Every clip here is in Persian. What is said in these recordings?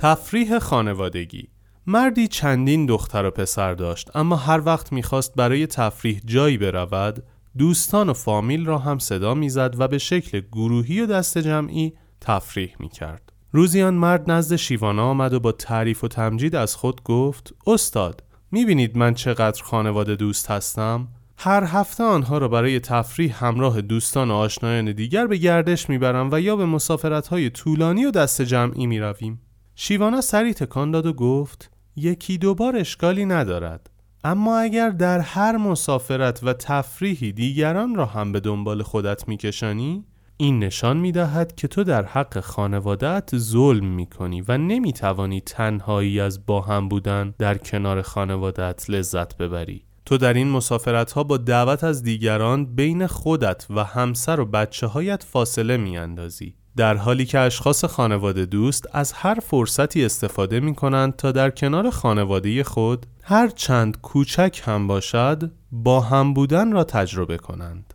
تفریح خانوادگی. مردی چندین دختر و پسر داشت، اما هر وقت میخواست برای تفریح جایی برود، دوستان و فامیل را هم صدا میزد و به شکل گروهی و دست جمعی تفریح میکرد. روزی آن مرد نزد شیوانا آمد و با تعریف و تمجید از خود گفت: استاد، میبینید من چقدر خانواده دوست هستم؟ هر هفته آنها را برای تفریح همراه دوستان و آشنایان دیگر به گردش میبرم و یا به مسافرت‌های طولانی و دست جمعی میرویم. شیوانا سری تکان داد و گفت: یکی دوبار اشکالی ندارد، اما اگر در هر مسافرت و تفریحی دیگران را هم به دنبال خودت میکشانی، این نشان میدهد که تو در حق خانواده‌ات ظلم میکنی و نمیتوانی تنهایی از با هم بودن در کنار خانواده‌ات لذت ببری. تو در این مسافرت‌ها با دعوت از دیگران بین خودت و همسر و بچه‌هایت فاصله میاندازی، در حالی که اشخاص خانواده دوست از هر فرصتی استفاده می‌کنند تا در کنار خانواده خود، هر چند کوچک هم باشد، با هم بودن را تجربه کنند.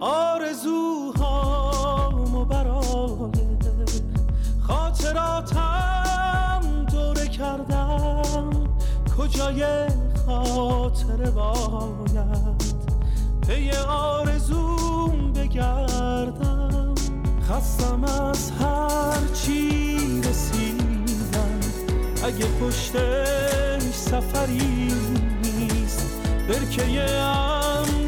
آرزوهامو برای خاطراتم دوره کردم. کجای خاطره باید پی آرزوم بگردم. خستم از هر چی رسیدم، اگه پشتش سفری نیست. برکه ام